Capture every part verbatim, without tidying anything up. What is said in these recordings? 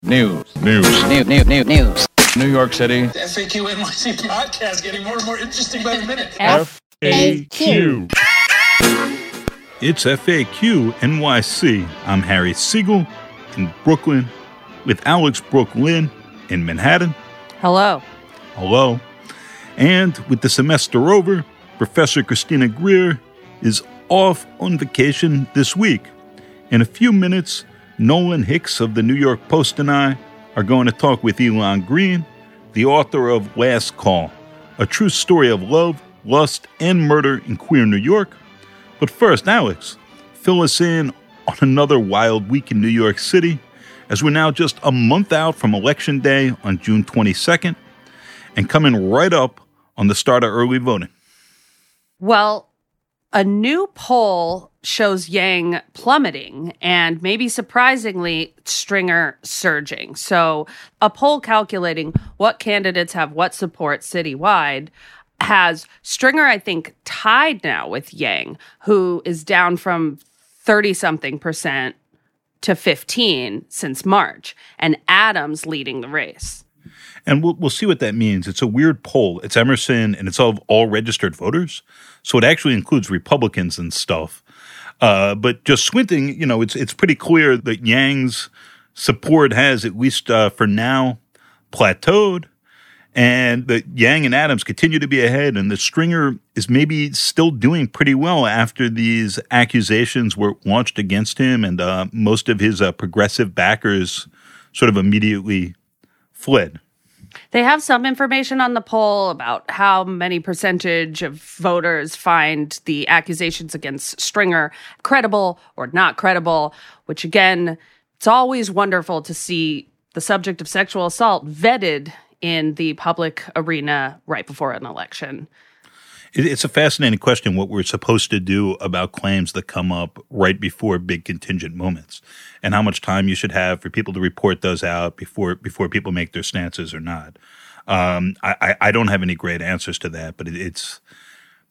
News. News. New, new, new, news. New York City. The F A Q N Y C podcast getting more and more interesting by the minute. F A Q. It's F A Q N Y C. I'm Harry Siegel in Brooklyn with Alex Brooklyn in Manhattan. Hello. Hello. And with the semester over, Professor Christina Greer is off on vacation this week. In a few minutes, Nolan Hicks of the New York Post and I are going to talk with Elon Green, the author of Last Call, a true story of love, lust, and murder in queer New York. But first, Alex, fill us in on another wild week in New York City, as we're now just a month out from Election Day on June twenty-second, and coming right up on the start of early voting. Well, a new poll shows Yang plummeting and, maybe surprisingly, Stringer surging. So a poll calculating what candidates have what support citywide has Stringer, I think, tied now with Yang, who is down from thirty-something percent to fifteen since March, and Adams leading the race. And we'll, we'll see what that means. It's a weird poll. It's Emerson, and it's of all registered voters, so it actually includes Republicans and stuff. Uh, but just squinting, you know, it's it's pretty clear that Yang's support has, at least uh, for now, plateaued, and that Yang and Adams continue to be ahead, and the Stringer is maybe still doing pretty well after these accusations were launched against him, and uh, most of his uh, progressive backers sort of immediately fled. They have some information on the poll about how many percentage of voters find the accusations against Stringer credible or not credible, which, again, it's always wonderful to see the subject of sexual assault vetted in the public arena right before an election. It's a fascinating question, what we're supposed to do about claims that come up right before big contingent moments, and how much time you should have for people to report those out before before people make their stances or not. Um, I, I don't have any great answers to that, but it's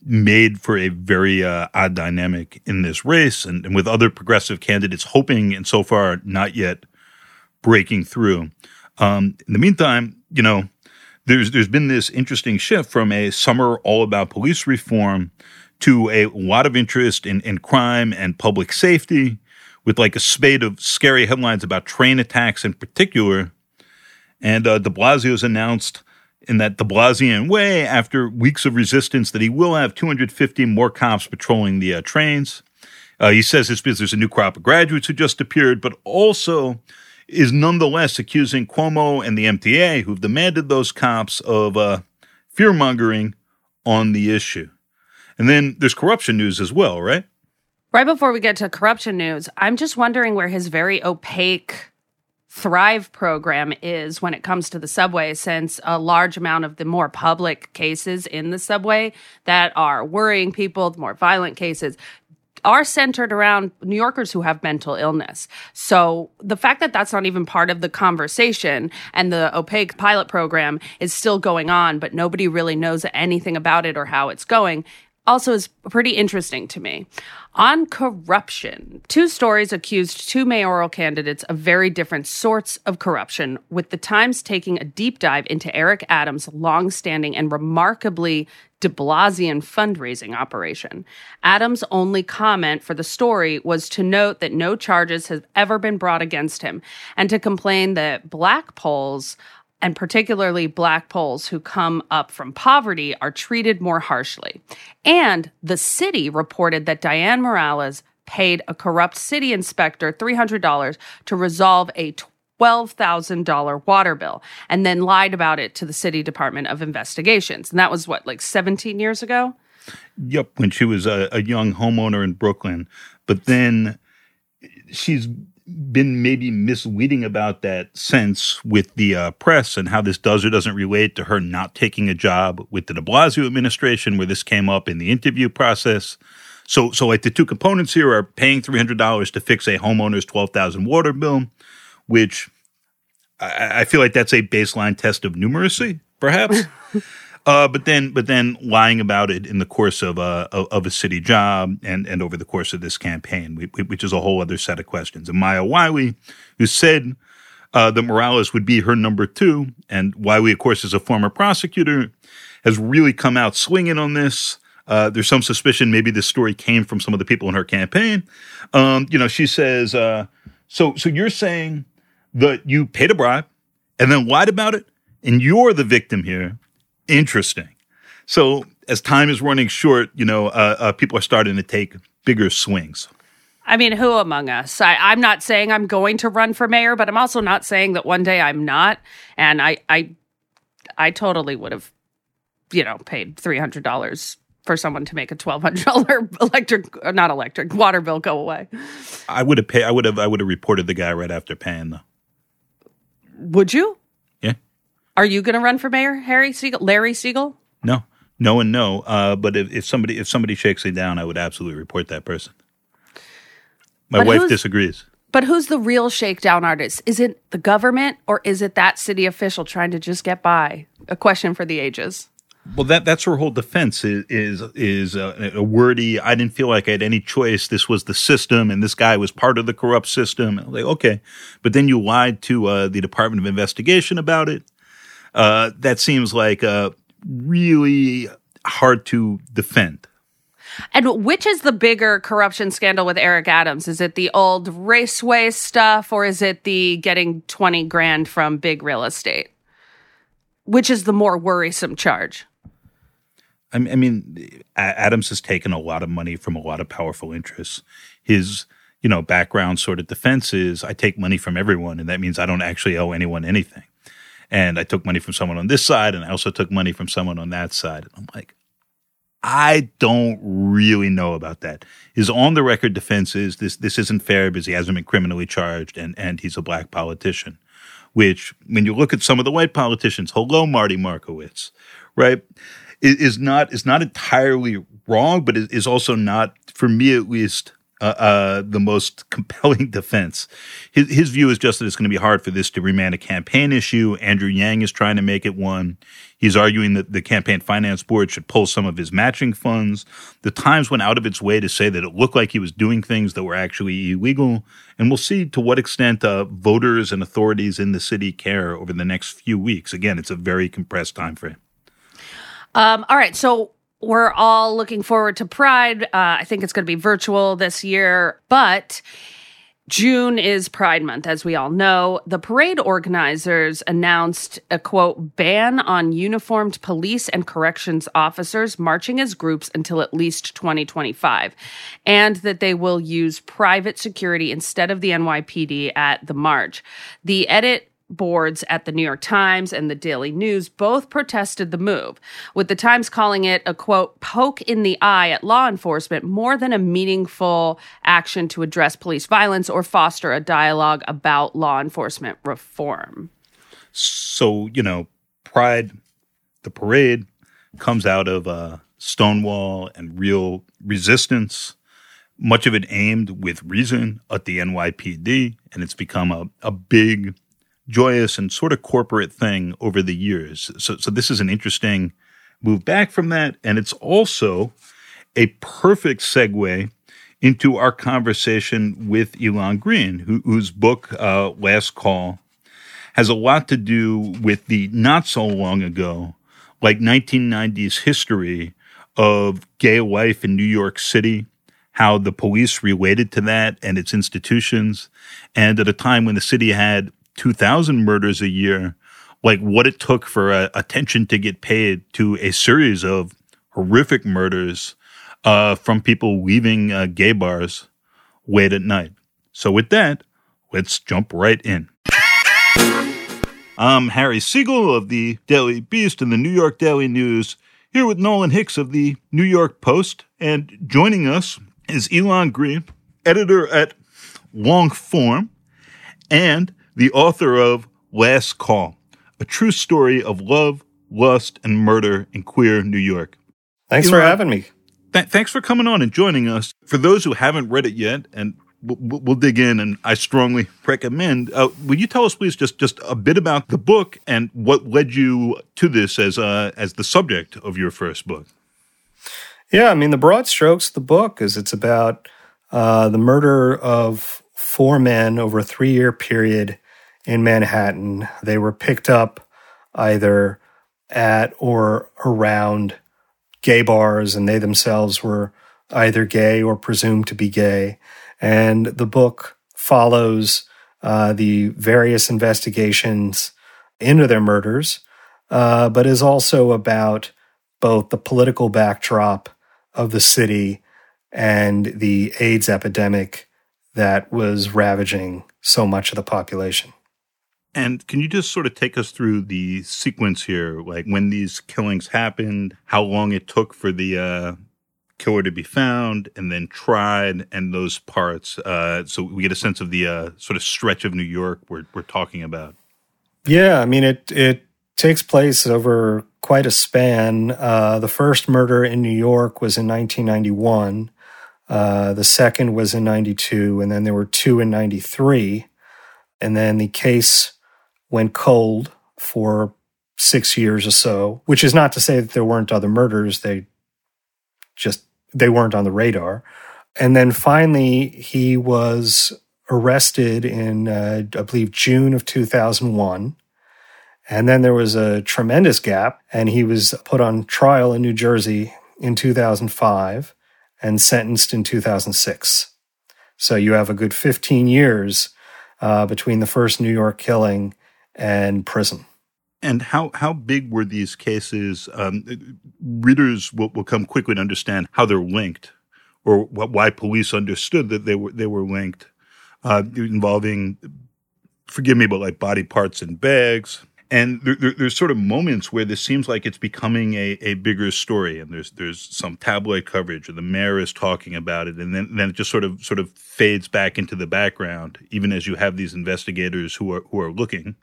made for a very uh, odd dynamic in this race, and, and with other progressive candidates hoping and so far not yet breaking through. Um, in the meantime, you know, There's there's been this interesting shift from a summer all about police reform to a lot of interest in, in crime and public safety, with like a spate of scary headlines about train attacks in particular. And uh, de Blasio's announced in that de Blasian way, after weeks of resistance, that he will have two hundred fifty more cops patrolling the uh, trains. Uh, he says it's because there's a new crop of graduates who just appeared, but also is nonetheless accusing Cuomo and the M T A, who've demanded those cops, of uh, fear-mongering on the issue. And then there's corruption news as well, right? Right before we get to corruption news, I'm just wondering where his very opaque Thrive program is when it comes to the subway, since a large amount of the more public cases in the subway that are worrying people, the more violent cases, are centered around New Yorkers who have mental illness. So the fact that that's not even part of the conversation, and the opaque pilot program is still going on, but nobody really knows anything about it or how it's going, also is pretty interesting to me. On corruption, two stories accused two mayoral candidates of very different sorts of corruption, with the Times taking a deep dive into Eric Adams' longstanding and remarkably de Blasian fundraising operation. Adams' only comment for the story was to note that no charges have ever been brought against him, and to complain that Black polls, and particularly Black Poles who come up from poverty, are treated more harshly. And the city reported that Dianne Morales paid a corrupt city inspector three hundred dollars to resolve a twelve thousand dollars water bill, and then lied about it to the city Department of Investigations. And that was, what, like seventeen years ago? Yep, when she was a, a young homeowner in Brooklyn. But then she's been maybe misleading about that since, with the uh, press, and how this does or doesn't relate to her not taking a job with the de Blasio administration, where this came up in the interview process. So, so like the two components here are paying three hundred dollars to fix a homeowner's twelve thousand dollars water bill, which I, I feel like that's a baseline test of numeracy, perhaps. uh, but then, but then lying about it in the course of a of a city job, and and over the course of this campaign, which is a whole other set of questions. And Maya Wiley, who said uh, that Morales would be her number two. And Wiley, of course, is a former prosecutor, has really come out swinging on this. Uh, there's some suspicion maybe this story came from some of the people in her campaign. Um, you know, she says, uh, so so you're saying that you paid a bribe and then lied about it, and you're the victim here. Interesting. So as time is running short, you know, uh, uh, people are starting to take bigger swings. I mean, who among us? I, I'm not saying I'm going to run for mayor, but I'm also not saying that one day I'm not. And I, I, I totally would have, you know, paid three hundred dollars for someone to make a twelve hundred dollars electric, or not electric, water bill go away. I would have paid. I would have. I would have reported the guy right after paying, though. Would you? Yeah. Are you going to run for mayor, Harry Siegel, Larry Siegel? No, no, and no. Uh, but if, if somebody if somebody shakes me down, I would absolutely report that person. My but wife disagrees. But who's the real shakedown artist? Is it the government, or is it that city official trying to just get by? A question for the ages. Well, that that's her whole defense is is, is a, a wordy, I didn't feel like I had any choice. This was the system, and this guy was part of the corrupt system. Like, okay. But then you lied to uh, the Department of Investigation about it. Uh, that seems like uh, really hard to defend. And which is the bigger corruption scandal with Eric Adams? Is it the old raceway stuff, or is it the getting twenty grand from big real estate? Which is the more worrisome charge? I mean, Adams has taken a lot of money from a lot of powerful interests. His, you know, background sort of defense is, I take money from everyone, and that means I don't actually owe anyone anything. And I took money from someone on this side, and I also took money from someone on that side. And I'm like, I don't really know about that. His on-the-record defense is this this isn't fair because he hasn't been criminally charged, and, and he's a black politician, which when you look at some of the white politicians, hello, Marty Markowitz, right, is not is not entirely wrong, but is also not, for me at least, uh, uh, the most compelling defense. His, his view is just that it's going to be hard for this to remain a campaign issue. Andrew Yang is trying to make it one. He's arguing that the Campaign Finance Board should pull some of his matching funds. The Times went out of its way to say that it looked like he was doing things that were actually illegal. And we'll see to what extent uh, voters and authorities in the city care over the next few weeks. Again, it's a very compressed time frame. Um, all right. So we're all looking forward to Pride. Uh, I think it's going to be virtual this year, but June is Pride Month, as we all know. The parade organizers announced a, quote, ban on uniformed police and corrections officers marching as groups until at least twenty twenty-five, and that they will use private security instead of the N Y P D at the march. The edit boards at the New York Times and the Daily News both protested the move, with the Times calling it a, quote, poke in the eye at law enforcement more than a meaningful action to address police violence or foster a dialogue about law enforcement reform. So, you know, Pride, the parade, comes out of uh, Stonewall and real resistance, much of it aimed with reason at the N Y P D, and it's become a, a big joyous and sort of corporate thing over the years. So so this is an interesting move back from that. And it's also a perfect segue into our conversation with Elon Green, who, whose book, uh, Last Call, has a lot to do with the not so long ago, like nineteen nineties history of gay life in New York City, how the police related to that and its institutions. And at a time when the city had two thousand murders a year, like what it took for uh, attention to get paid to a series of horrific murders uh, from people leaving uh, gay bars late at night. So with that, let's jump right in. I'm Harry Siegel of the Daily Beast and the New York Daily News, here with Nolan Hicks of the New York Post, and joining us is Elon Green, editor at Longform, and the author of Last Call, a true story of love, lust, and murder in queer New York. Thanks Elon, for having me. Th- thanks for coming on and joining us. For those who haven't read it yet, and we'll, we'll dig in, and I strongly recommend, uh, will you tell us, please, just, just a bit about the book and what led you to this as uh, as the subject of your first book? Yeah, I mean, the broad strokes of the book is it's about uh, the murder of four men over a three-year period in Manhattan. They were picked up either at or around gay bars, and they themselves were either gay or presumed to be gay. And the book follows uh, the various investigations into their murders, uh, but is also about both the political backdrop of the city and the AIDS epidemic that was ravaging so much of the population. And can you just sort of take us through the sequence here, like when these killings happened, how long it took for the uh, killer to be found and then tried, and those parts, uh, so we get a sense of the uh, sort of stretch of New York we're we're talking about? Yeah, I mean, it it takes place over quite a span. Uh, the first murder in New York was in nineteen ninety-one. Uh, the second was in ninety-two, and then there were two in ninety-three. And then the case went cold for six years or so, which is not to say that there weren't other murders. They just, they weren't on the radar. And then finally, he was arrested in, uh, I believe, June of two thousand one. And then there was a tremendous gap, and he was put on trial in New Jersey in two thousand five and sentenced in two thousand six. So you have a good fifteen years uh, between the first New York killing and prison. And how, how big were these cases? Um, readers will, will come quickly to understand how they're linked, or what, why police understood that they were they were linked, uh, involving, forgive me, but like body parts in bags. And there, there, there's sort of moments where this seems like it's becoming a, a bigger story, and there's there's some tabloid coverage, or the mayor is talking about it, and then, then it just sort of sort of fades back into the background, even as you have these investigators who are who are looking.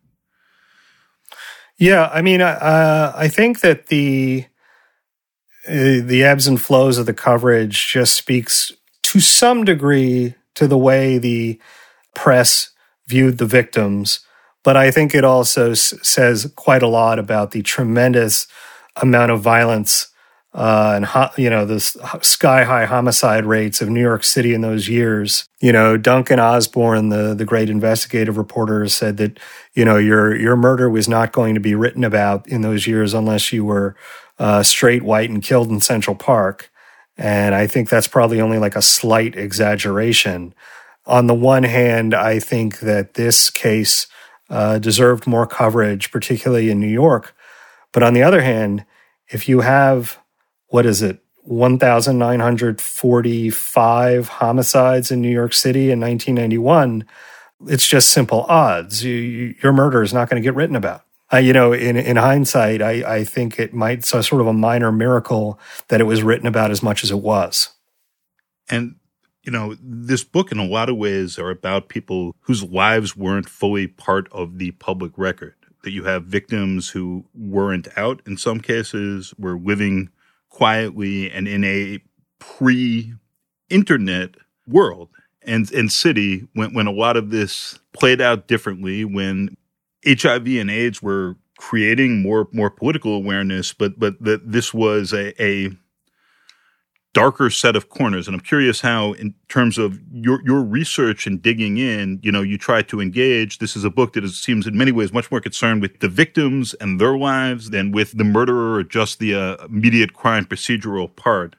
Yeah, I mean, uh, I think that the uh, the ebbs and flows of the coverage just speaks to some degree to the way the press viewed the victims. But I think it also s- says quite a lot about the tremendous amount of violence uh, and ho- you know the sky-high homicide rates of New York City in those years. You know, Duncan Osborne, the the great investigative reporter, said that you know your your murder was not going to be written about in those years unless you were uh, straight, white, and killed in Central Park. And I think that's probably only like a slight exaggeration. On the one hand, I think that this case Uh, deserved more coverage, particularly in New York. But on the other hand, if you have, what is it, one thousand nine hundred forty-five homicides in New York City in nineteen ninety-one, it's just simple odds. You, you, your murder is not going to get written about. Uh, you know, in, in hindsight, I, I think it might, so sort of a minor miracle that it was written about as much as it was. And you know, this book in a lot of ways are about people whose lives weren't fully part of the public record, that you have victims who weren't out in some cases, were living quietly and in a pre-internet world and, and city when, when a lot of this played out differently, when H I V and AIDS were creating more more political awareness, but but that this was a, a darker set of corners. And I'm curious how, in terms of your your research and digging in, you know, you try to engage. This is a book that is, seems in many ways much more concerned with the victims and their lives than with the murderer or just the uh, immediate crime procedural part.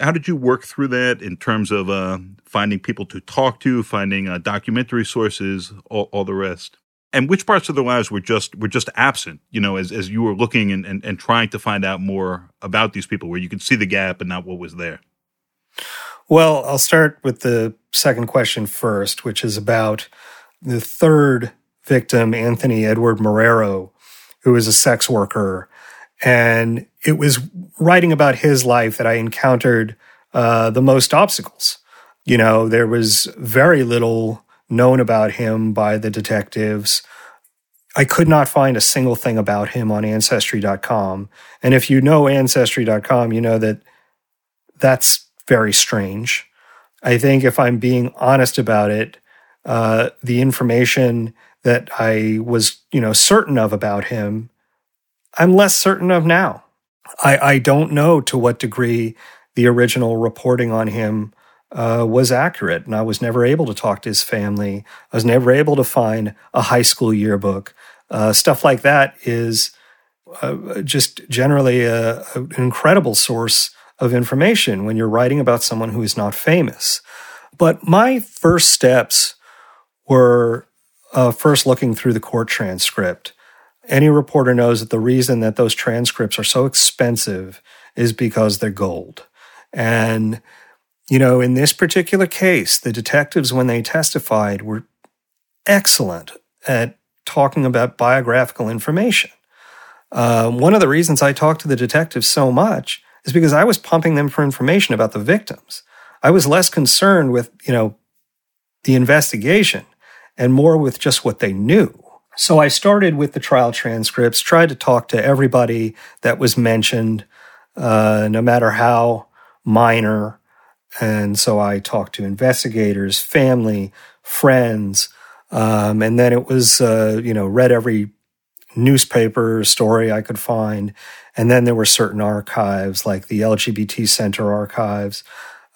How did you work through that in terms of uh, finding people to talk to, finding uh, documentary sources, all, all the rest? And which parts of their lives were just were just absent, you know, as, as you were looking and, and, and trying to find out more about these people, where you could see the gap and not what was there? Well, I'll start with the second question first, which is about the third victim, Anthony Edward Marrero, who is a sex worker. And it was writing about his life that I encountered uh, the most obstacles. You know, there was very little known about him by the detectives. I could not find a single thing about him on Ancestry dot com. And if you know Ancestry dot com, you know that that's very strange. I think if I'm being honest about it, uh, the information that I was, you know, certain of about him, I'm less certain of now. I, I don't know to what degree the original reporting on him uh, was accurate, and I was never able to talk to his family. I was never able to find a high school yearbook. Uh, stuff like that is uh, just generally a, a, an incredible source of information when you're writing about someone who is not famous. But my first steps were uh, first looking through the court transcript. Any reporter knows that the reason that those transcripts are so expensive is because they're gold. And, you know, in this particular case, the detectives, when they testified, were excellent at talking about biographical information. Uh, one of the reasons I talked to the detectives so much is because I was pumping them for information about the victims. I was less concerned with, you know, the investigation and more with just what they knew. So I started with the trial transcripts, tried to talk to everybody that was mentioned, uh, no matter how minor. And so I talked to investigators, family, friends, um, and then it was, uh, you know, read every newspaper story I could find. And then there were certain archives, like the L G B T Center archives.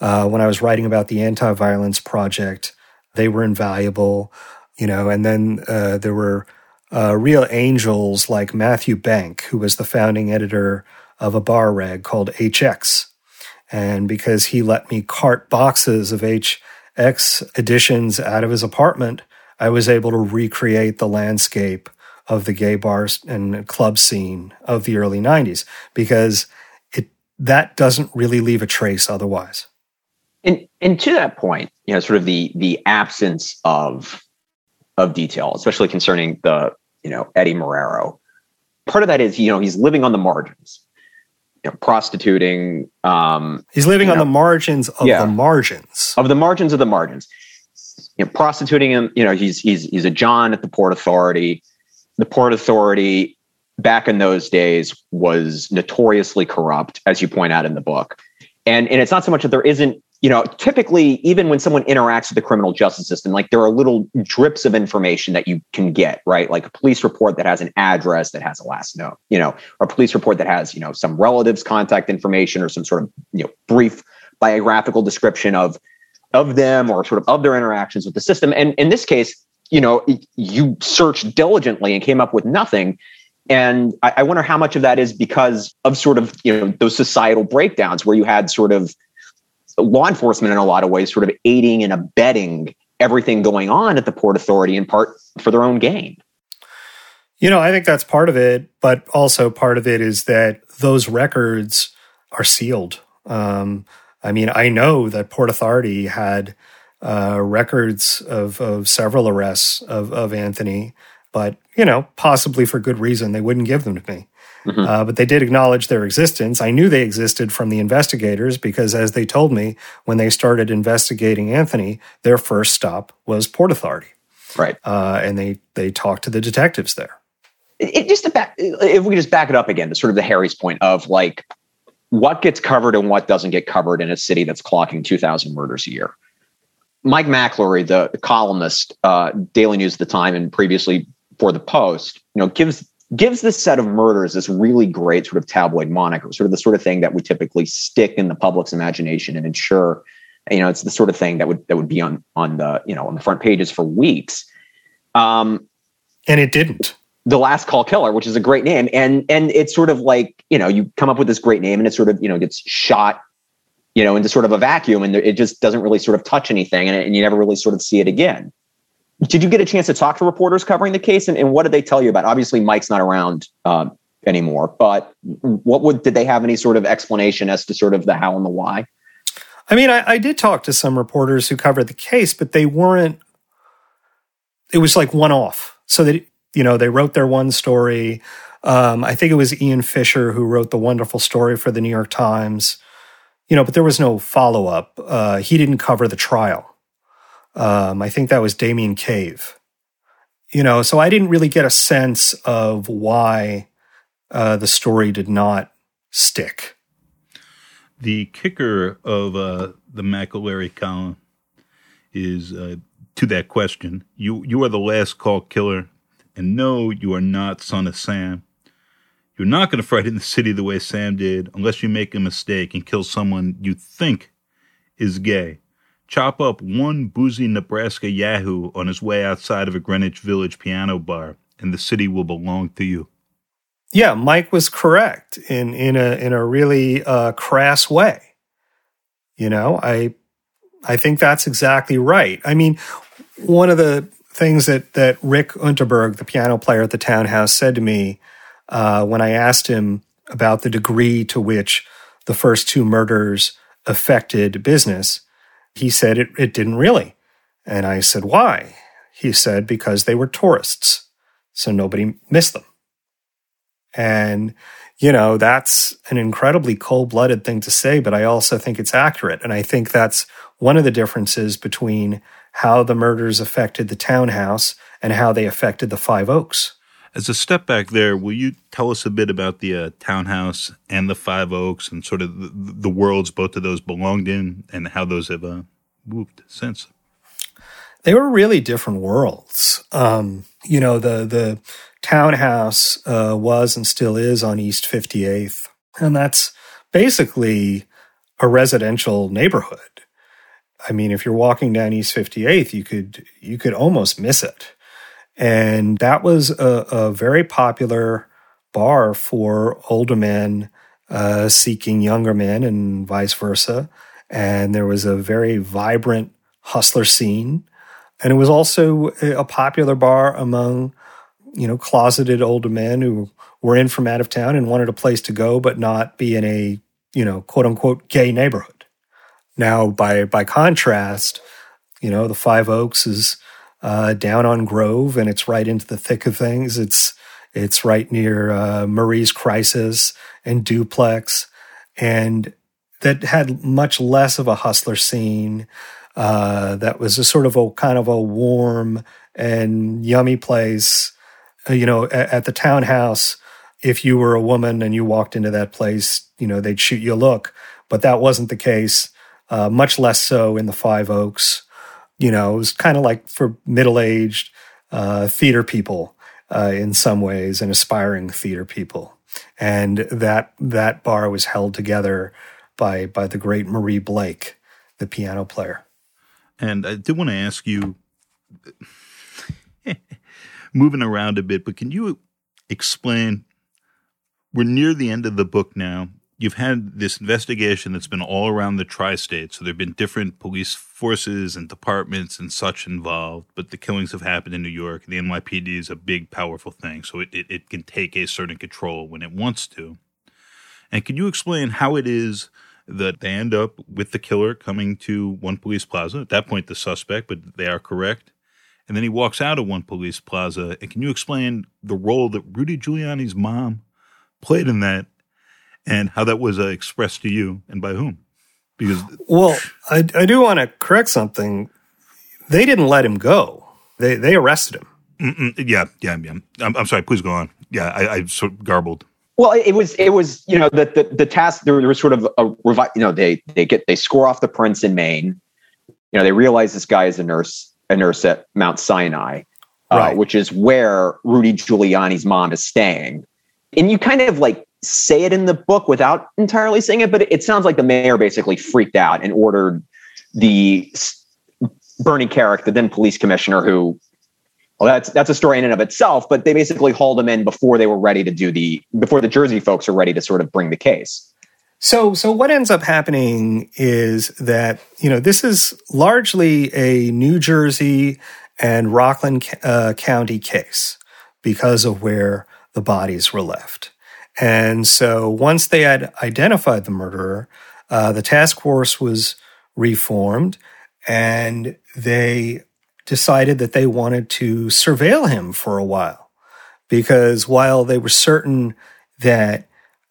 Uh, when I was writing about the Anti-Violence Project, they were invaluable. You know, and then uh, there were uh, real angels like Matthew Bank, who was the founding editor of a bar rag called H X. And because he let me cart boxes of H X editions out of his apartment, I was able to recreate the landscape of the gay bars and club scene of the early nineties, because it that doesn't really leave a trace otherwise. And and to that point, you know, sort of the the absence of of detail, especially concerning the, you know, Eddie Marrero. Part of that is, you know, he's living on the margins, you know, prostituting. Um, he's living on know, the margins of yeah, the margins. Of the margins of the margins. You know, prostituting him, you know, he's, he's, he's a John at the Port Authority. The Port Authority back in those days was notoriously corrupt, as you point out in the book. And, and it's not so much that there isn't, you know, typically, even when someone interacts with the criminal justice system, like there are little drips of information that you can get, right? Like a police report that has an address that has a last known, you know, or a police report that has, you know, some relative's contact information or some sort of, you know, brief biographical description of, of them or sort of of their interactions with the system. And in this case, you know, you searched diligently and came up with nothing. And I, I wonder how much of that is because of sort of, you know, those societal breakdowns where you had sort of law enforcement in a lot of ways sort of aiding and abetting everything going on at the Port Authority in part for their own gain. You know, I think that's part of it, but also part of it is that those records are sealed. Um, I mean, I know that Port Authority had uh, records of, of several arrests of, of Anthony, but, you know, possibly for good reason, they wouldn't give them to me. Mm-hmm. Uh, but they did acknowledge their existence. I knew they existed from the investigators because, as they told me, when they started investigating Anthony, their first stop was Port Authority. Right. Uh, and they they talked to the detectives there. It, it just about, if we just back it up again to sort of the Harry's point of like what gets covered and what doesn't get covered in a city that's clocking two thousand murders a year. Mike McElroy, the, the columnist, uh, Daily News at the time and previously for the Post, you know, gives. gives this set of murders this really great sort of tabloid moniker, sort of the sort of thing that would typically stick in the public's imagination and ensure, you know, it's the sort of thing that would that would be on on the, you know, on the front pages for weeks. Um, and it didn't. The Last Call Killer, which is a great name. And and it's sort of like, you know, you come up with this great name and it sort of, you know, gets shot, you know, into sort of a vacuum and it just doesn't really sort of touch anything and, and you never really sort of see it again. Did you get a chance to talk to reporters covering the case, and, and what did they tell you about? Obviously, Mike's not around uh, anymore, but what would did they have any sort of explanation as to sort of the how and the why? I mean, I, I did talk to some reporters who covered the case, but they weren't. It was like one off, so that you know they wrote their one story. Um, I think it was Ian Fisher who wrote the wonderful story for the New York Times. You know, but there was no follow up. Uh, he didn't cover the trial. Um, I think that was Damien Cave, you know, so I didn't really get a sense of why uh, the story did not stick. The kicker of uh, the McElroy column is uh, to that question. You you are the Last Call Killer, and no, you are not Son of Sam. You're not going to frighten the city the way Sam did unless you make a mistake and kill someone you think is gay. chop up one boozy Nebraska yahoo on his way outside of a Greenwich Village piano bar, and the city will belong to you. Yeah, Mike was correct in in a in a really uh, crass way. You know, I I think that's exactly right. I mean, one of the things that that Rick Unterberg, the piano player at the Townhouse, said to me uh, when I asked him about the degree to which the first two murders affected business, he said it, it didn't really. And I said, why? He said, because they were tourists, so nobody missed them. And, you know, that's an incredibly cold-blooded thing to say, but I also think it's accurate. And I think that's one of the differences between how the murders affected the Townhouse and how they affected the Five Oaks. As a step back there, will you tell us a bit about the uh, Townhouse and the Five Oaks and sort of the, the worlds both of those belonged in and how those have uh, moved since? They were really different worlds. Um, you know, the the Townhouse uh, was and still is on East fifty-eighth, and that's basically a residential neighborhood. I mean, if you're walking down East fifty-eighth, you could you could almost miss it. And that was a, a very popular bar for older men uh, seeking younger men and vice versa. And there was a very vibrant hustler scene. And it was also a popular bar among, you know, closeted older men who were in from out of town and wanted a place to go but not be in a, you know, quote-unquote gay neighborhood. Now, by by contrast, you know, the Five Oaks is Uh, down on Grove, and it's right into the thick of things. It's it's right near uh, Marie's Crisis and Duplex, and that had much less of a hustler scene. Uh, that was a sort of a kind of a warm and yummy place. Uh, you know, at, at the Townhouse, if you were a woman and you walked into that place, you know, they'd shoot you a look, but that wasn't the case. Uh, much less so in the Five Oaks. You know, it was kind of like for middle-aged uh, theater people uh, in some ways, and aspiring theater people. And that that bar was held together by by the great Marie Blake, the piano player. And I did want to ask you, moving around a bit, but can you explain, we're near the end of the book now. You've had this investigation that's been all around the tri-state, so there have been different police forces and departments and such involved, but the killings have happened in New York. The N Y P D is a big, powerful thing, so it, it, it can take a certain control when it wants to. And can you explain how it is that they end up with the killer coming to One Police Plaza? At that point, the suspect, but they are correct. And then he walks out of One Police Plaza. And can you explain the role that Rudy Giuliani's mom played in that, and how that was uh, expressed to you, and by whom? Because well, I, I do want to correct something. They didn't let him go. They they arrested him. Mm-mm, yeah, yeah, yeah. I'm, I'm sorry. Please go on. Yeah, I, I sort of garbled. Well, it was it was you know the the, the task. There was sort of a revi- you know they they get they score off the prints in Maine. You know, they realize this guy is a nurse a nurse at Mount Sinai, right. uh, which is where Rudy Giuliani's mom is staying, and you kind of like. Say it in the book without entirely saying it, but it sounds like the mayor basically freaked out and ordered the Bernie Kerik, the then police commissioner, who, well, that's that's a story in and of itself. But they basically hauled him in before they were ready to do the before the Jersey folks are ready to sort of bring the case. So, so what ends up happening is that you know this is largely a New Jersey and Rockland uh, County case because of where the bodies were left. And so once they had identified the murderer, uh, the task force was reformed, and they decided that they wanted to surveil him for a while. Because while they were certain that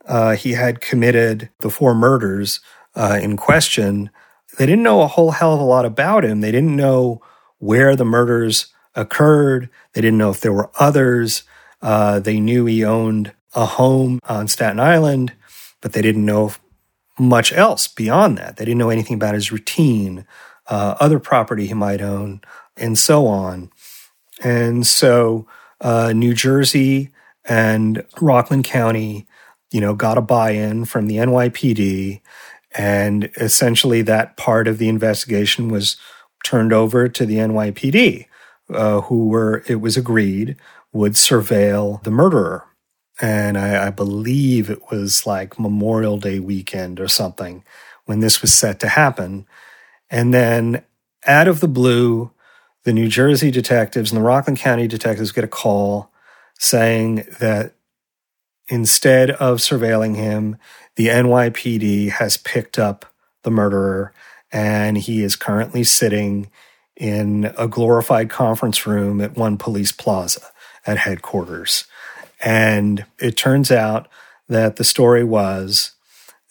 uh, he had committed the four murders uh, in question, they didn't know a whole hell of a lot about him. They didn't know where the murders occurred. They didn't know if there were others. Uh, they knew he owned a home on Staten Island, but they didn't know much else beyond that. They didn't know anything about his routine, uh, other property he might own, and so on. And so uh, New Jersey and Rockland County, you know, got a buy-in from the N Y P D, And essentially that part of the investigation was turned over to the N Y P D, uh, who were, it was agreed, would surveil the murderer. And I, I believe it was like Memorial Day weekend or something when this was set to happen. And then out of the blue, the New Jersey detectives and the Rockland County detectives get a call saying that instead of surveilling him, the N Y P D has picked up the murderer, and he is currently sitting in a glorified conference room at One Police Plaza at headquarters. And it turns out that the story was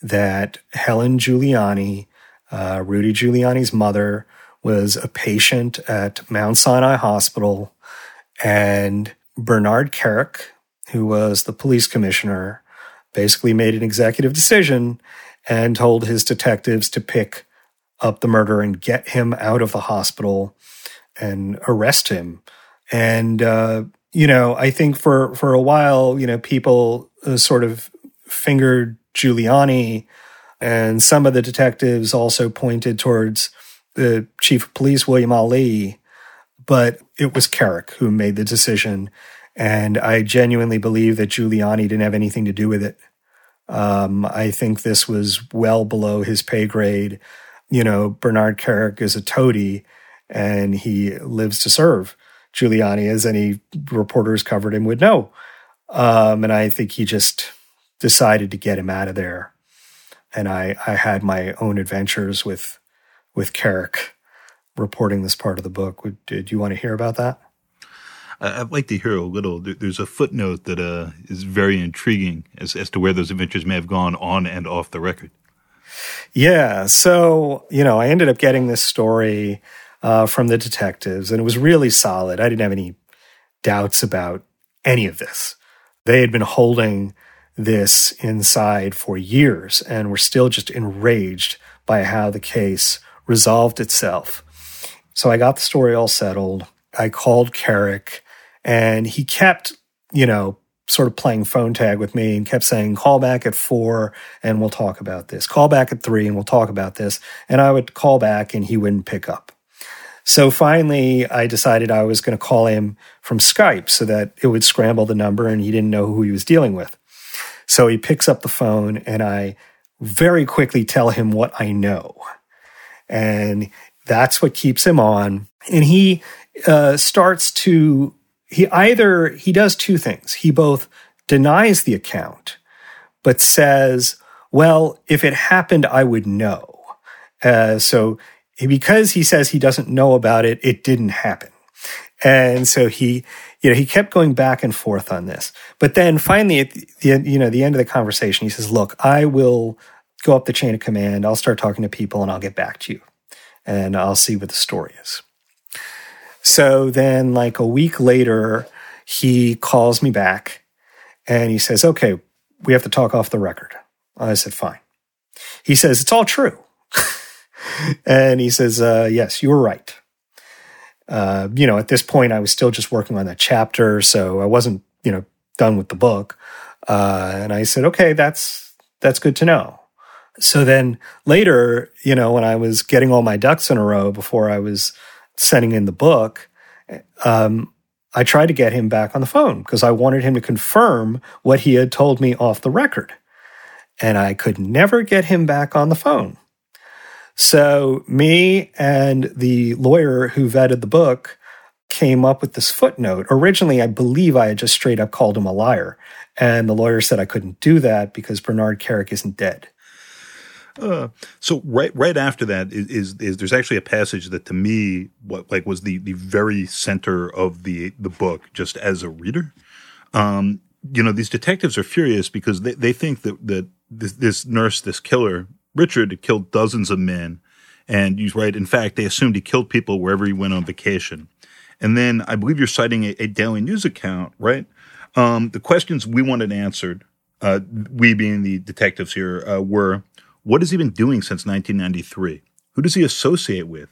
that Helen Giuliani, uh, Rudy Giuliani's mother, was a patient at Mount Sinai Hospital, and Bernard Kerik, who was the police commissioner, basically made an executive decision and told his detectives to pick up the murderer and get him out of the hospital and arrest him. And, uh, you know, I think for, for a while, you know, people uh, sort of fingered Giuliani, and some of the detectives also pointed towards the chief of police, William Ali, but it was Kerik who made the decision. And I genuinely believe that Giuliani didn't have anything to do with it. Um, I think this was well below his pay grade. You know, Bernard Kerik is a toady, and he lives to serve Giuliani, as any reporters covered him would know. Um, and I think he just decided to get him out of there. And I, I had my own adventures with with Kerik reporting this part of the book. Did you want to hear about that? I'd like to hear a little. There's a footnote that uh, is very intriguing as, as to where those adventures may have gone on and off the record. Yeah. So, you know, I ended up getting this story uh, from the detectives, and it was really solid. I didn't have any doubts about any of this. They had been holding this inside for years and were still just enraged by how the case resolved itself. So I got the story all settled. I called Kerik. And he kept, you know, sort of playing phone tag with me and kept saying, call back at four and we'll talk about this. Call back at three and we'll talk about this. And I would call back and he wouldn't pick up. So finally, I decided I was going to call him from Skype so that it would scramble the number and he didn't know who he was dealing with. So he picks up the phone and I very quickly tell him what I know. And that's what keeps him on. And he uh, starts to He either, he does two things. He both denies the account, but says, well, if it happened, I would know. Uh, so because he says he doesn't know about it, it didn't happen. And so he, you know, he kept going back and forth on this. But then finally, at the, you know, the end of the conversation, he says, look, I will go up the chain of command. I'll start talking to people and I'll get back to you. And I'll see what the story is. So then like a week later, he calls me back and he says, okay, we have to talk off the record. I said, fine. He says, it's all true. And he says, uh, yes, you were right. Uh, you know, at this point, I was still just working on that chapter, so I wasn't, you know, done with the book. Uh, and I said, okay, that's that's good to know. So then later, you know, when I was getting all my ducks in a row before I was sending in the book, um, I tried to get him back on the phone because I wanted him to confirm what he had told me off the record. And I could never get him back on the phone. So me and the lawyer who vetted the book came up with this footnote. Originally, I believe I had just straight up called him a liar. And the lawyer said I couldn't do that because Bernard Kerik isn't dead. Uh, so right right after that is, is is there's actually a passage that to me what like was the the very center of the the book just as a reader. Um, you know, these detectives are furious because they, they think that that this, this nurse, this killer, Richard, had killed dozens of men, and you right. In fact, they assumed he killed people wherever he went on vacation. And then I believe you're citing a, a Daily News account, right? Um, the questions we wanted answered, uh, we being the detectives here, uh, were: what has he been doing since nineteen ninety-three? Who does he associate with?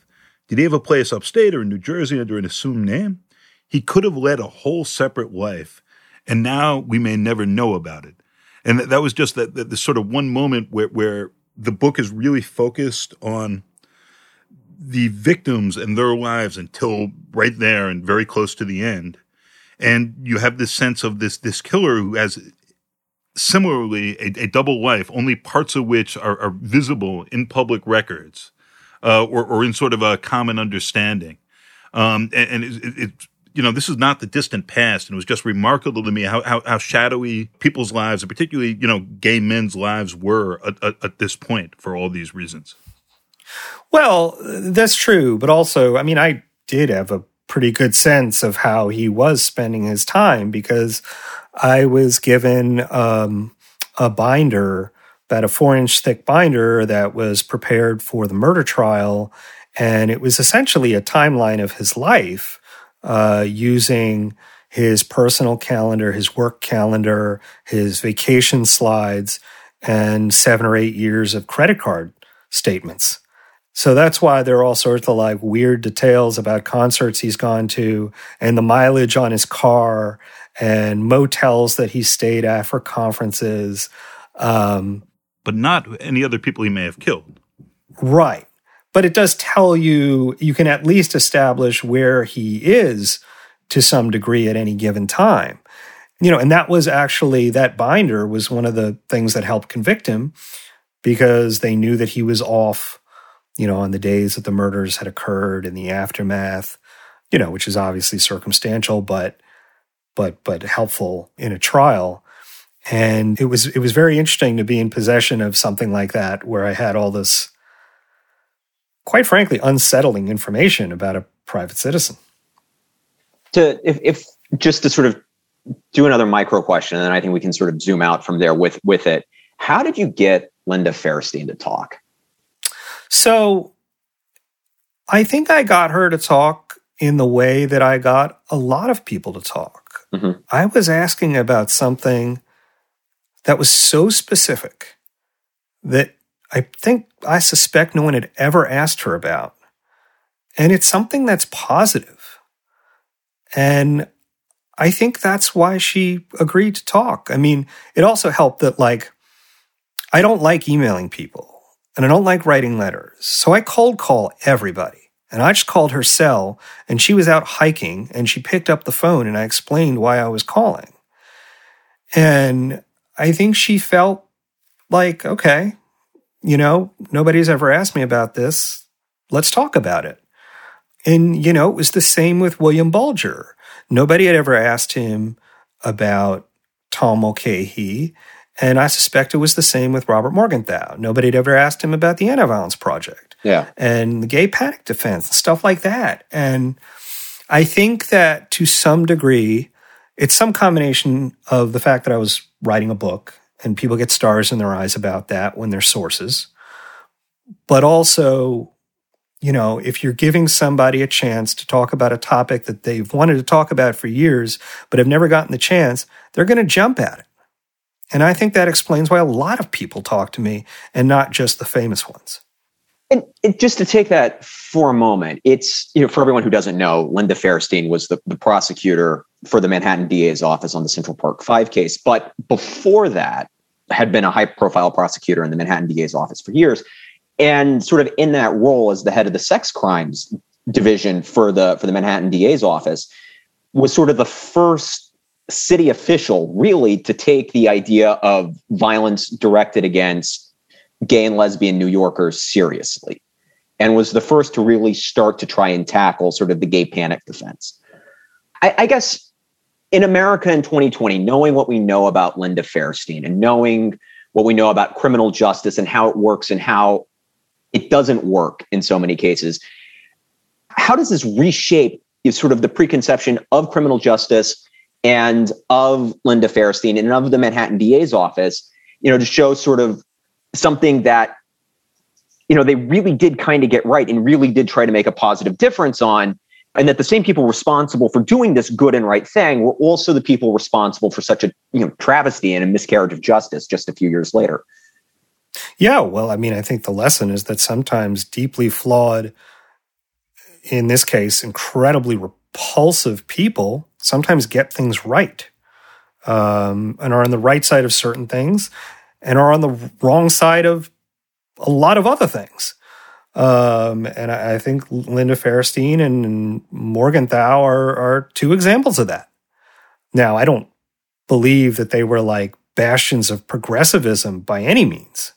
Did he have a place upstate or in New Jersey under an assumed name? He could have led a whole separate life, and now we may never know about it. And that, that was just that, that this sort of one moment where, where the book is really focused on the victims and their lives until right there and very close to the end. And you have this sense of this this killer who has similarly a, a double life, only parts of which are, are visible in public records uh, or, or in sort of a common understanding. Um, and and it, it, you know, this is not the distant past. And it was just remarkable to me how, how, how shadowy people's lives, and particularly, you know, gay men's lives were at, at, at this point for all these reasons. Well, that's true. But also, I mean, I did have a pretty good sense of how he was spending his time because I was given um, a binder, about a four-inch thick binder that was prepared for the murder trial. And it was essentially a timeline of his life uh, using his personal calendar, his work calendar, his vacation slides, and seven or eight years of credit card statements. So that's why there are all sorts of like weird details about concerts he's gone to and the mileage on his car and motels that he stayed at for conferences. Um, but not any other people he may have killed. Right. But it does tell you, you can at least establish where he is to some degree at any given time. You know, and that was actually, that binder was one of the things that helped convict him because they knew that he was off, you know, on the days that the murders had occurred in the aftermath, you know, which is obviously circumstantial, but but but helpful in a trial. And it was it was very interesting to be in possession of something like that where I had all this, quite frankly, unsettling information about a private citizen. To if, if just to sort of do another micro question, and then I think we can sort of zoom out from there with with it. How did you get Linda Fairstein to talk? So I think I got her to talk in the way that I got a lot of people to talk. Mm-hmm. I was asking about something that was so specific that I think, I suspect no one had ever asked her about. And it's something that's positive. And I think that's why she agreed to talk. I mean, it also helped that, like, I don't like emailing people. And I don't like writing letters. So I cold call everybody. And I just called her cell, and she was out hiking, and she picked up the phone, and I explained why I was calling. And I think she felt like, okay, you know, nobody's ever asked me about this. Let's talk about it. And, you know, it was the same with William Bulger. Nobody had ever asked him about Tom Mulcahy. And I suspect it was the same with Robert Morgenthau. Nobody had ever asked him about the Anti-Violence Project. Yeah. And the gay panic defense and stuff like that. And I think that to some degree, it's some combination of the fact that I was writing a book and people get stars in their eyes about that when they're sources. But also, you know, if you're giving somebody a chance to talk about a topic that they've wanted to talk about for years but have never gotten the chance, they're going to jump at it. And I think that explains why a lot of people talk to me and not just the famous ones. And it, just to take that for a moment, it's, you know, for everyone who doesn't know, Linda Fairstein was the, the prosecutor for the Manhattan D A's office on the Central Park Five case. But before that, had been a high-profile prosecutor in the Manhattan D A's office for years. And sort of in that role as the head of the sex crimes division for the, for the Manhattan D A's office, was sort of the first city official really to take the idea of violence directed against gay and lesbian New Yorkers seriously, and was the first to really start to try and tackle sort of the gay panic defense. I, I guess in America in twenty twenty, knowing what we know about Linda Fairstein and knowing what we know about criminal justice and how it works and how it doesn't work in so many cases, how does this reshape is sort of the preconception of criminal justice and of Linda Fairstein and of the Manhattan D A's office, you know, to show sort of something that, you know, they really did kind of get right and really did try to make a positive difference on, and that the same people responsible for doing this good and right thing were also the people responsible for such a, you know, travesty and a miscarriage of justice just a few years later. Yeah, well, I mean, I think the lesson is that sometimes deeply flawed, in this case, incredibly repulsive people sometimes get things right um, and are on the right side of certain things and are on the wrong side of a lot of other things. Um, and I, I think Linda Fairstein and, and Morgenthau are, are two examples of that. Now, I don't believe that they were like bastions of progressivism by any means.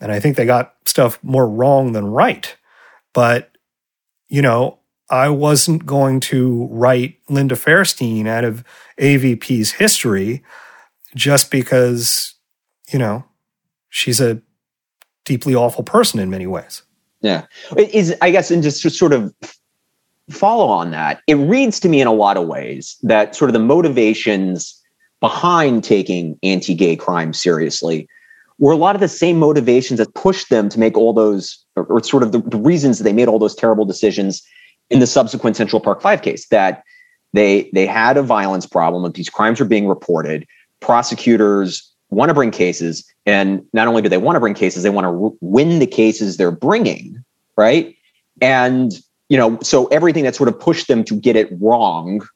And I think they got stuff more wrong than right. But, you know, I wasn't going to write Linda Fairstein out of A V P's history just because, you know, she's a deeply awful person in many ways. Yeah. It is, I guess, and just to sort of follow on that, it reads to me in a lot of ways that sort of the motivations behind taking anti-gay crime seriously were a lot of the same motivations that pushed them to make all those, or, or sort of the, the reasons that they made all those terrible decisions in the subsequent Central Park Five case, that they they had a violence problem, that these crimes were being reported, prosecutors want to bring cases, and not only do they want to bring cases, they want to w- win the cases they're bringing, right? And, you know, so everything that sort of pushed them to get it wrong,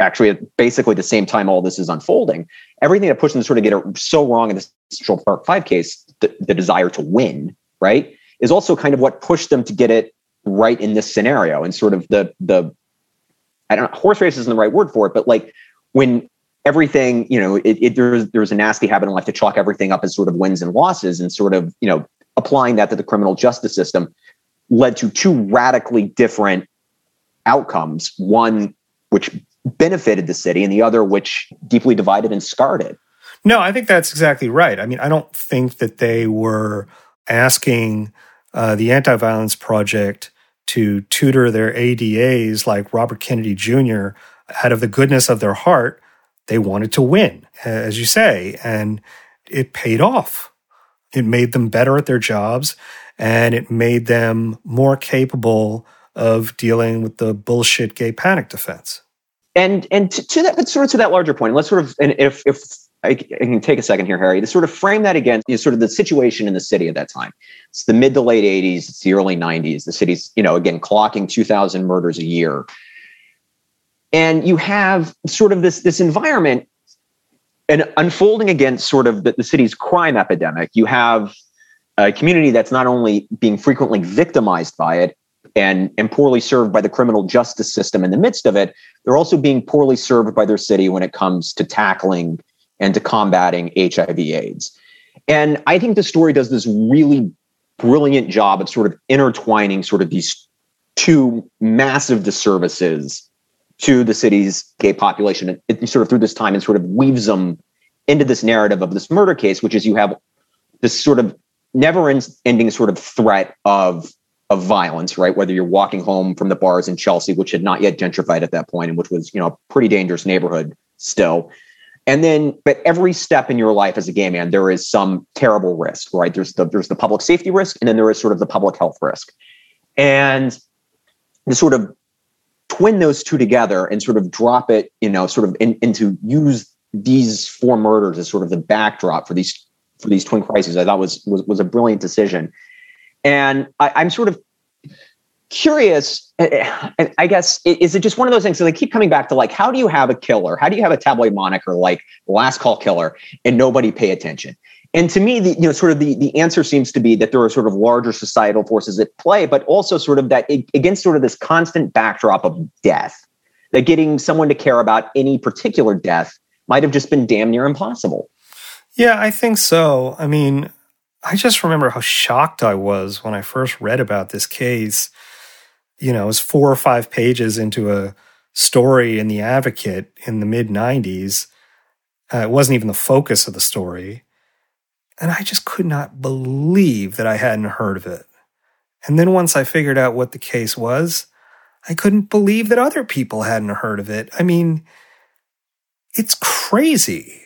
actually at basically the same time all this is unfolding, everything that pushed them to sort of get it so wrong in the Central Park Five case, the, the desire to win, right, is also kind of what pushed them to get it right in this scenario. And sort of the, the, I don't know, horse race isn't the right word for it, but like when everything, you know, it, it, there's, there's a nasty habit in life to chalk everything up as sort of wins and losses, and sort of, you know, applying that to the criminal justice system led to two radically different outcomes. One which benefited the city and the other which deeply divided and scarred it. No, I think that's exactly right. I mean, I don't think that they were asking uh, the Anti-Violence Project to tutor their A D As like Robert Kennedy Junior out of the goodness of their heart. They wanted to win, as you say, and it paid off. It made them better at their jobs, and it made them more capable of dealing with the bullshit gay panic defense. And and to, to that, but sort of to that larger point, let's sort of, and if if I can take a second here, Harry, to sort of frame that again, is sort of the situation in the city at that time. It's the mid to late eighties, it's the early nineties. The city's, you know, again, clocking two thousand murders a year. And you have sort of this, this environment and unfolding against sort of the, the city's crime epidemic. You have a community that's not only being frequently victimized by it and, and poorly served by the criminal justice system in the midst of it, they're also being poorly served by their city when it comes to tackling and to combating H I V AIDS. And I think the story does this really brilliant job of sort of intertwining sort of these two massive disservices to the city's gay population, and it sort of through this time and sort of weaves them into this narrative of this murder case, which is you have this sort of never-ending sort of threat of of violence, right? Whether you're walking home from the bars in Chelsea, which had not yet gentrified at that point, and which was, you know, a pretty dangerous neighborhood still. And then, but every step in your life as a gay man, there is some terrible risk, right? There's the there's the public safety risk, and then there is sort of the public health risk, and the sort of twin those two together and sort of drop it, you know, sort of in, in to use these four murders as sort of the backdrop for these for these twin crises, I thought was was, was a brilliant decision. And I, I'm sort of curious, and I guess, is it just one of those things? So they keep coming back to like, how do you have a killer? How do you have a tabloid moniker like Last Call Killer and nobody pay attention? And to me, the, you know, sort of the, the answer seems to be that there are sort of larger societal forces at play, but also sort of that against sort of this constant backdrop of death, that getting someone to care about any particular death might have just been damn near impossible. Yeah, I think so. I mean, I just remember how shocked I was when I first read about this case. You know, it was four or five pages into a story in The Advocate in the mid nineties. Uh, it wasn't even the focus of the story. And I just could not believe that I hadn't heard of it. And then once I figured out what the case was, I couldn't believe that other people hadn't heard of it. I mean, it's crazy.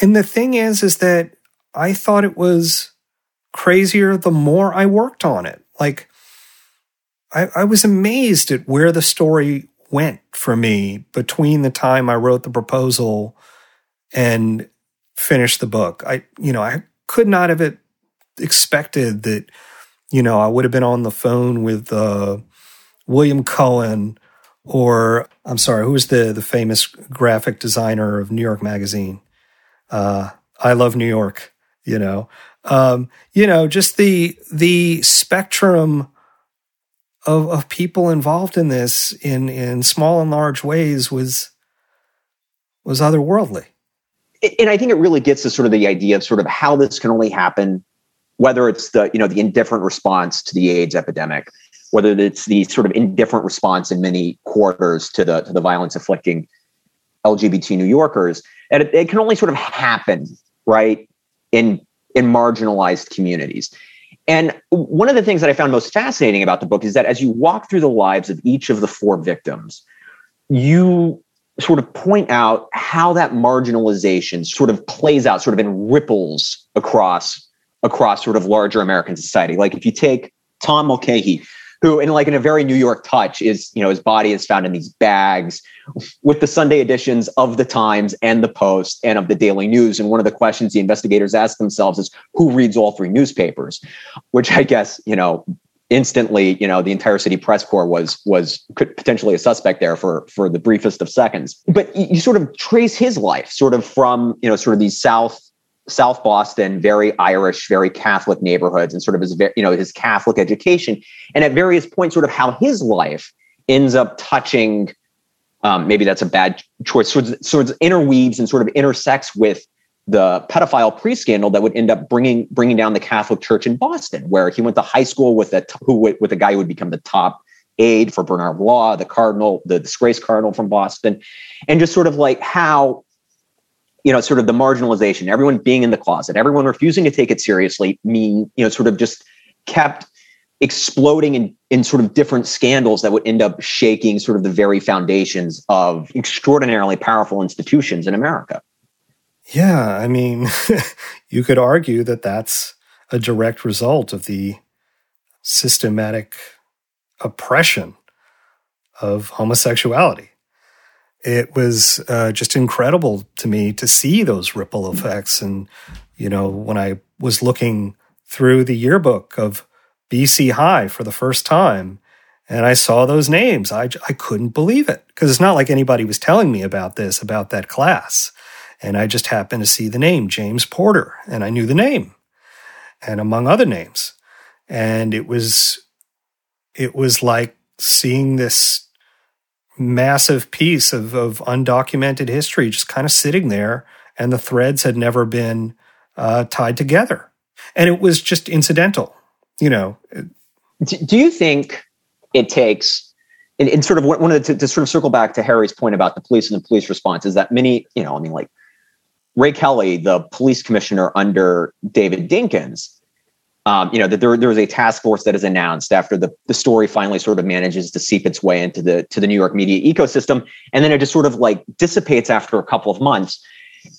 And the thing is, is that I thought it was crazier the more I worked on it. Like, I, I was amazed at where the story went for me between the time I wrote the proposal and finished the book. I, you know, I could not have it expected that, you know, I would have been on the phone with uh, William Cohen or, I'm sorry, who was the, the famous graphic designer of New York Magazine? Uh, I Love New York, you know. Um, you know, just the the spectrum of of people involved in this in in small and large ways was was otherworldly. And I think it really gets to sort of the idea of sort of how this can only happen, whether it's the, you know, the indifferent response to the AIDS epidemic, whether it's the sort of indifferent response in many quarters to the to the violence afflicting L G B T New Yorkers. And it, it can only sort of happen, right, in in marginalized communities. And one of the things that I found most fascinating about the book is that as you walk through the lives of each of the four victims, you sort of point out how that marginalization sort of plays out sort of in ripples across across sort of larger American society. Like if you take Tom Mulcahy, who in like in a very New York touch is, you know, his body is found in these bags with the Sunday editions of the Times and the Post and of the Daily News. And one of the questions the investigators ask themselves is who reads all three newspapers, which I guess, you know, instantly, you know, the entire city press corps was was could potentially a suspect there for for the briefest of seconds. But you sort of trace his life sort of from, you know, sort of these South South Boston, very Irish, very Catholic neighborhoods and sort of his, you know, his Catholic education. And at various points, sort of how his life ends up touching, um, maybe that's a bad choice, sort of, sort of interweaves and sort of intersects with the pedophile pre-scandal that would end up bringing bringing down the Catholic Church in Boston, where he went to high school with a who with a guy who would become the top aide for Bernard Law, the cardinal, the disgraced cardinal from Boston, and just sort of like how, you know, sort of the marginalization, everyone being in the closet, everyone refusing to take it seriously, mean, you know, sort of just kept exploding in in sort of different scandals that would end up shaking sort of the very foundations of extraordinarily powerful institutions in America. Yeah, I mean, you could argue that that's a direct result of the systematic oppression of homosexuality. It was uh, just incredible to me to see those ripple effects. And, you know, when I was looking through the yearbook of B C High for the first time, and I saw those names, I, I couldn't believe it. Because it's not like anybody was telling me about this, about that class. And I just happened to see the name James Porter, and I knew the name, and among other names. And it was, it was like seeing this massive piece of, of undocumented history just kind of sitting there, and the threads had never been uh, tied together. And it was just incidental, you know. Do you think it takes... And, and sort of one of the, to, to sort of circle back to Harry's point about the police and the police response is that many, you know, I mean, like Ray Kelly, the police commissioner under David Dinkins, um, you know, that there, there was a task force that is announced after the, the story finally sort of manages to seep its way into the to the New York media ecosystem. And then it just sort of like dissipates after a couple of months.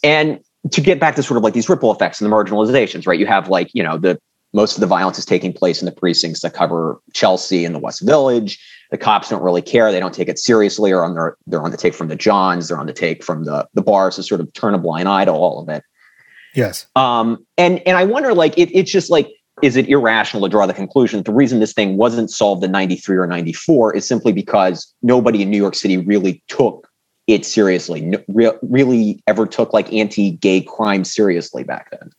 And to get back to sort of like these ripple effects and the marginalizations, right? You have like, you know, the most of the violence is taking place in the precincts that cover Chelsea and the West Village. The cops don't really care. They don't take it seriously, or on their, they're on the take from the Johns. They're on the take from the, the bars to sort of turn a blind eye to all of it. Yes. Um, and and I wonder, like, it, it's just like, is it irrational to draw the conclusion that the reason this thing wasn't solved in ninety-three or ninety-four is simply because nobody in New York City really took it seriously, no, re- really ever took like anti-gay crime seriously back then?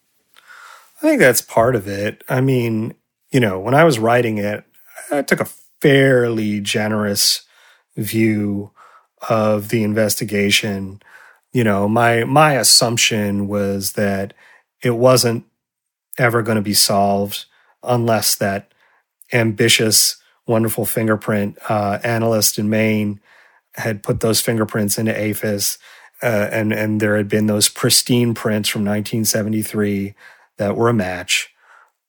I think that's part of it. I mean, you know, when I was writing it, I took a fairly generous view of the investigation. You know, my my assumption was that it wasn't ever going to be solved unless that ambitious, wonderful fingerprint uh, analyst in Maine had put those fingerprints into APHIS, uh, and and there had been those pristine prints from nineteen seventy-three that were a match.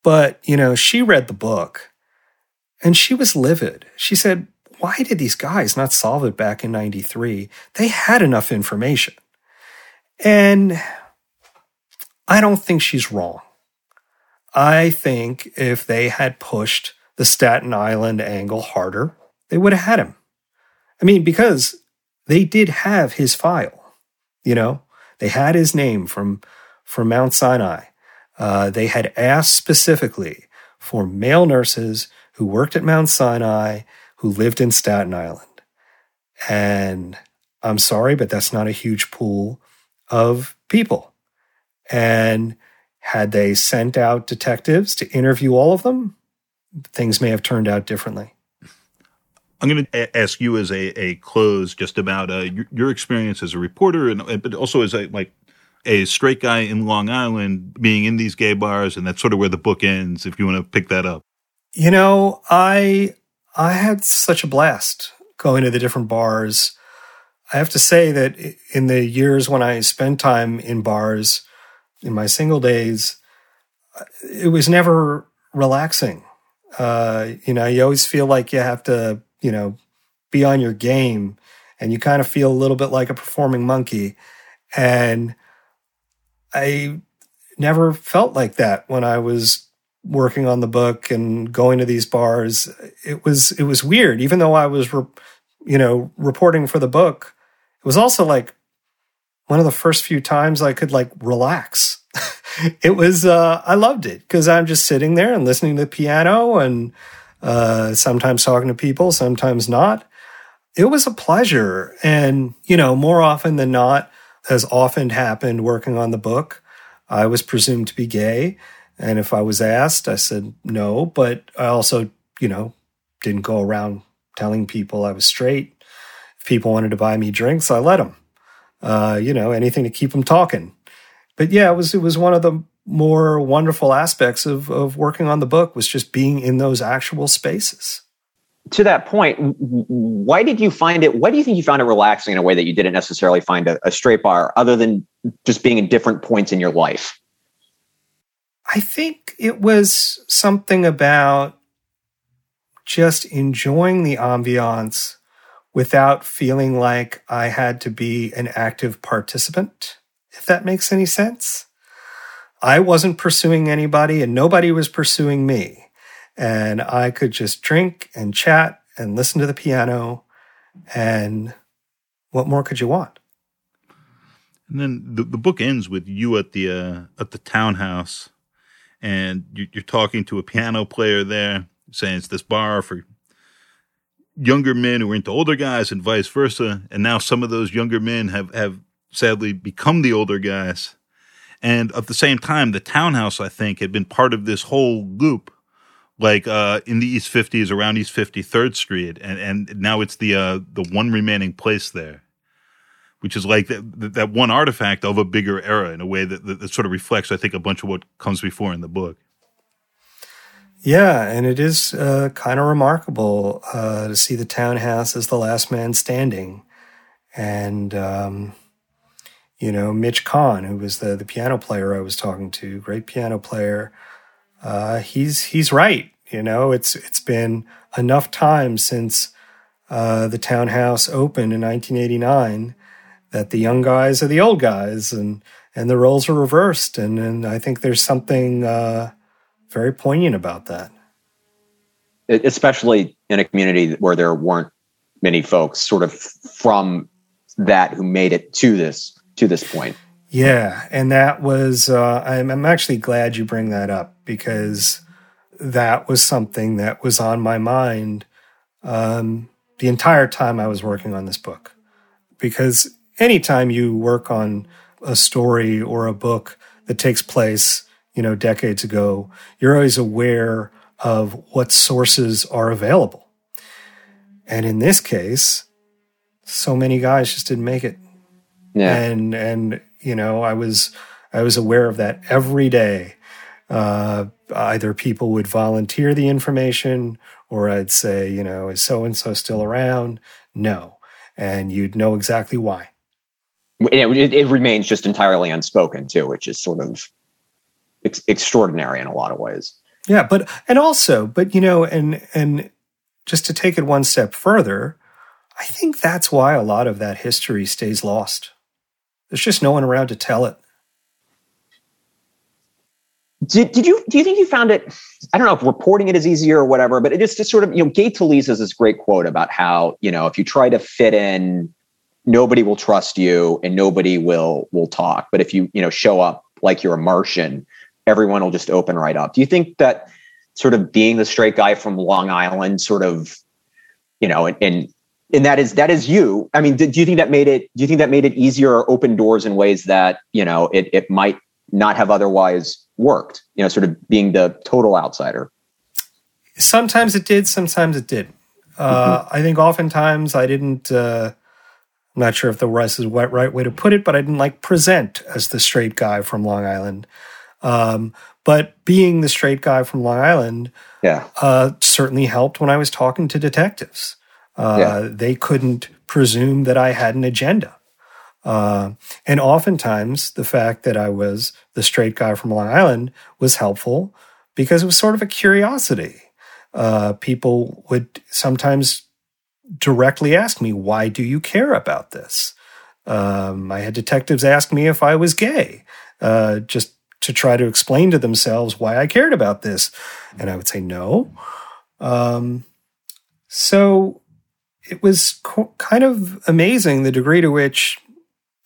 But, you know, she read the book, and she was livid. She said, why did these guys not solve it back in ninety-three? They had enough information. And I don't think she's wrong. I think if they had pushed the Staten Island angle harder, they would have had him. I mean, because they did have his file, you know? They had his name from, from Mount Sinai. Uh, they had asked specifically for male nurses who worked at Mount Sinai, who lived in Staten Island. And I'm sorry, but that's not a huge pool of people. And Had they sent out detectives to interview all of them, things may have turned out differently. I'm going to ask you as a, a close just about uh, your, your experience as a reporter, and but also as a like a straight guy in Long Island being in these gay bars, and that's sort of where the book ends, if you want to pick that up. You know, I I had such a blast going to the different bars. I have to say that in the years when I spent time in bars, in my single days, it was never relaxing. Uh, you know, you always feel like you have to, you know, be on your game, and you kind of feel a little bit like a performing monkey. And I never felt like that when I was working on the book and going to these bars. It was, it was weird. Even though I was, re- you know, reporting for the book, it was also like one of the first few times I could like relax. It was, uh, I loved it because I'm just sitting there and listening to the piano and uh, sometimes talking to people, sometimes not. It was a pleasure. And, you know, more often than not, as often happened working on the book, I was presumed to be gay. And if I was asked, I said no. But I also, you know, didn't go around telling people I was straight. If people wanted to buy me drinks, I let them. Uh, you know, anything to keep them talking. But yeah, it was it was one of the more wonderful aspects of of working on the book, was just being in those actual spaces. To that point, why did you find it? Why do you think you found it relaxing in a way that you didn't necessarily find a, a straight bar, other than just being at different points in your life? I think it was something about just enjoying the ambiance without feeling like I had to be an active participant, if that makes any sense. I wasn't pursuing anybody and nobody was pursuing me. And I could just drink and chat and listen to the piano. And what more could you want? And then the, the book ends with you at the uh, at the townhouse. And you're talking to a piano player there, saying it's this bar for younger men who are into older guys and vice versa. And now some of those younger men have, have sadly become the older guys. And at the same time, the townhouse, I think, had been part of this whole loop, like uh, in the East fifties, around East fifty-third Street. And, and now it's the uh, the one remaining place there, which is like that, that one artifact of a bigger era in a way that, that, that sort of reflects, I think, a bunch of what comes before in the book. Yeah, and it is uh, kind of remarkable uh, to see the townhouse as the last man standing. And, um, you know, Mitch Kahn, who was the, the piano player I was talking to, great piano player, uh, he's he's right. You know, it's it's been enough time since uh, the townhouse opened in nineteen eighty-nine that the young guys are the old guys, and, and the roles are reversed. And, and I think there's something uh, very poignant about that. Especially in a community where there weren't many folks sort of from that who made it to this, to this point. Yeah. And that was, uh, I'm, I'm actually glad you bring that up, because that was something that was on my mind um, the entire time I was working on this book. Because anytime you work on a story or a book that takes place, you know, decades ago, you're always aware of what sources are available. And in this case, so many guys just didn't make it. Yeah. And, and, you know, I was, I was aware of that every day. Uh, either people would volunteer the information, or I'd say, you know, is so-and-so still around? No. And you'd know exactly why. It, it, it remains just entirely unspoken, too, which is sort of ex- extraordinary in a lot of ways. Yeah, but, and also, but, you know, and and just to take it one step further, I think that's why a lot of that history stays lost. There's just no one around to tell it. Did, did you, do you think you found it, I don't know if reporting it is easier or whatever, but it just, just sort of, you know, Gay Talese has this great quote about how, you know, if you try to fit in, nobody will trust you and nobody will, will talk. But if you, you know, show up like you're a Martian, everyone will just open right up. Do you think that sort of being the straight guy from Long Island sort of, you know, and, and, and that is, that is you. I mean, did, do you think that made it, do you think that made it easier or open doors in ways that, you know, it, it might not have otherwise worked, you know, sort of being the total outsider? Sometimes it did, sometimes it didn't. Uh, mm-hmm. I think oftentimes I didn't, uh, I'm not sure if the rest is the right way to put it, but I didn't like present as the straight guy from Long Island. Um, but being the straight guy from Long Island yeah. uh, certainly helped when I was talking to detectives. Uh, yeah. They couldn't presume that I had an agenda. Uh, and oftentimes the fact that I was the straight guy from Long Island was helpful because it was sort of a curiosity. Uh, people would sometimes directly ask me, why do you care about this? Um, I had detectives ask me if I was gay, uh, just to try to explain to themselves why I cared about this. And I would say no. Um, so it was co- kind of amazing the degree to which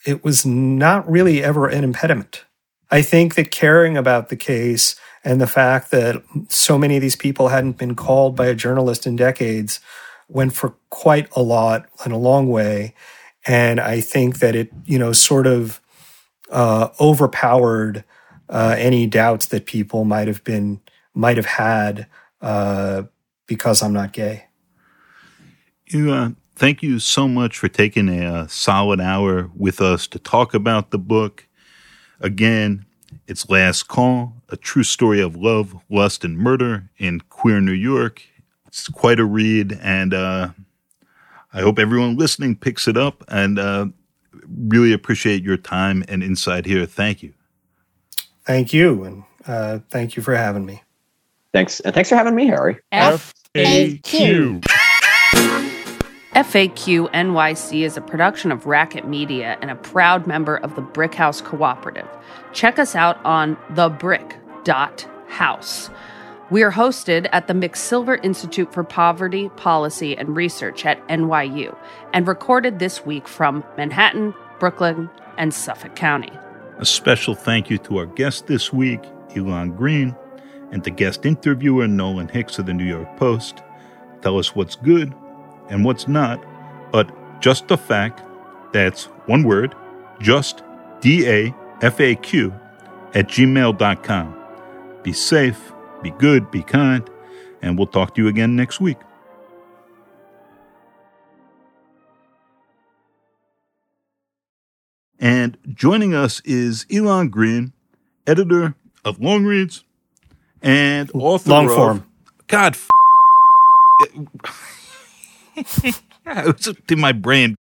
it was not really ever an impediment. I think that caring about the case and the fact that so many of these people hadn't been called by a journalist in decades went for quite a lot and a long way. And I think that it, you know, sort of uh, overpowered uh, any doubts that people might have been, might have had uh, because I'm not gay. You, uh, thank you so much for taking a, a solid hour with us to talk about the book. Again, it's Last Call, a true story of love, lust, and murder in queer New York. It's quite a read, and uh, I hope everyone listening picks it up, and uh, really appreciate your time and insight here. Thank you. Thank you, and uh, thank you for having me. Thanks, and thanks for having me, Harry. F A Q. F A Q N Y C is a production of Racket Media and a proud member of the Brick House Cooperative. Check us out on the brick dot house. We are hosted at the McSilver Institute for Poverty, Policy, and Research at N Y U and recorded this week from Manhattan, Brooklyn, and Suffolk County. A special thank you to our guest this week, Elon Green, and the guest interviewer, Nolan Hicks of the New York Post. Tell us what's good and what's not, but just the fact, that's one word, just D A F A Q at gmail dot com. Be safe. Be good, be kind, and we'll talk to you again next week. And joining us is Elon Green, editor of Long Reads and author Longform. Of... God, f- it was in my brain.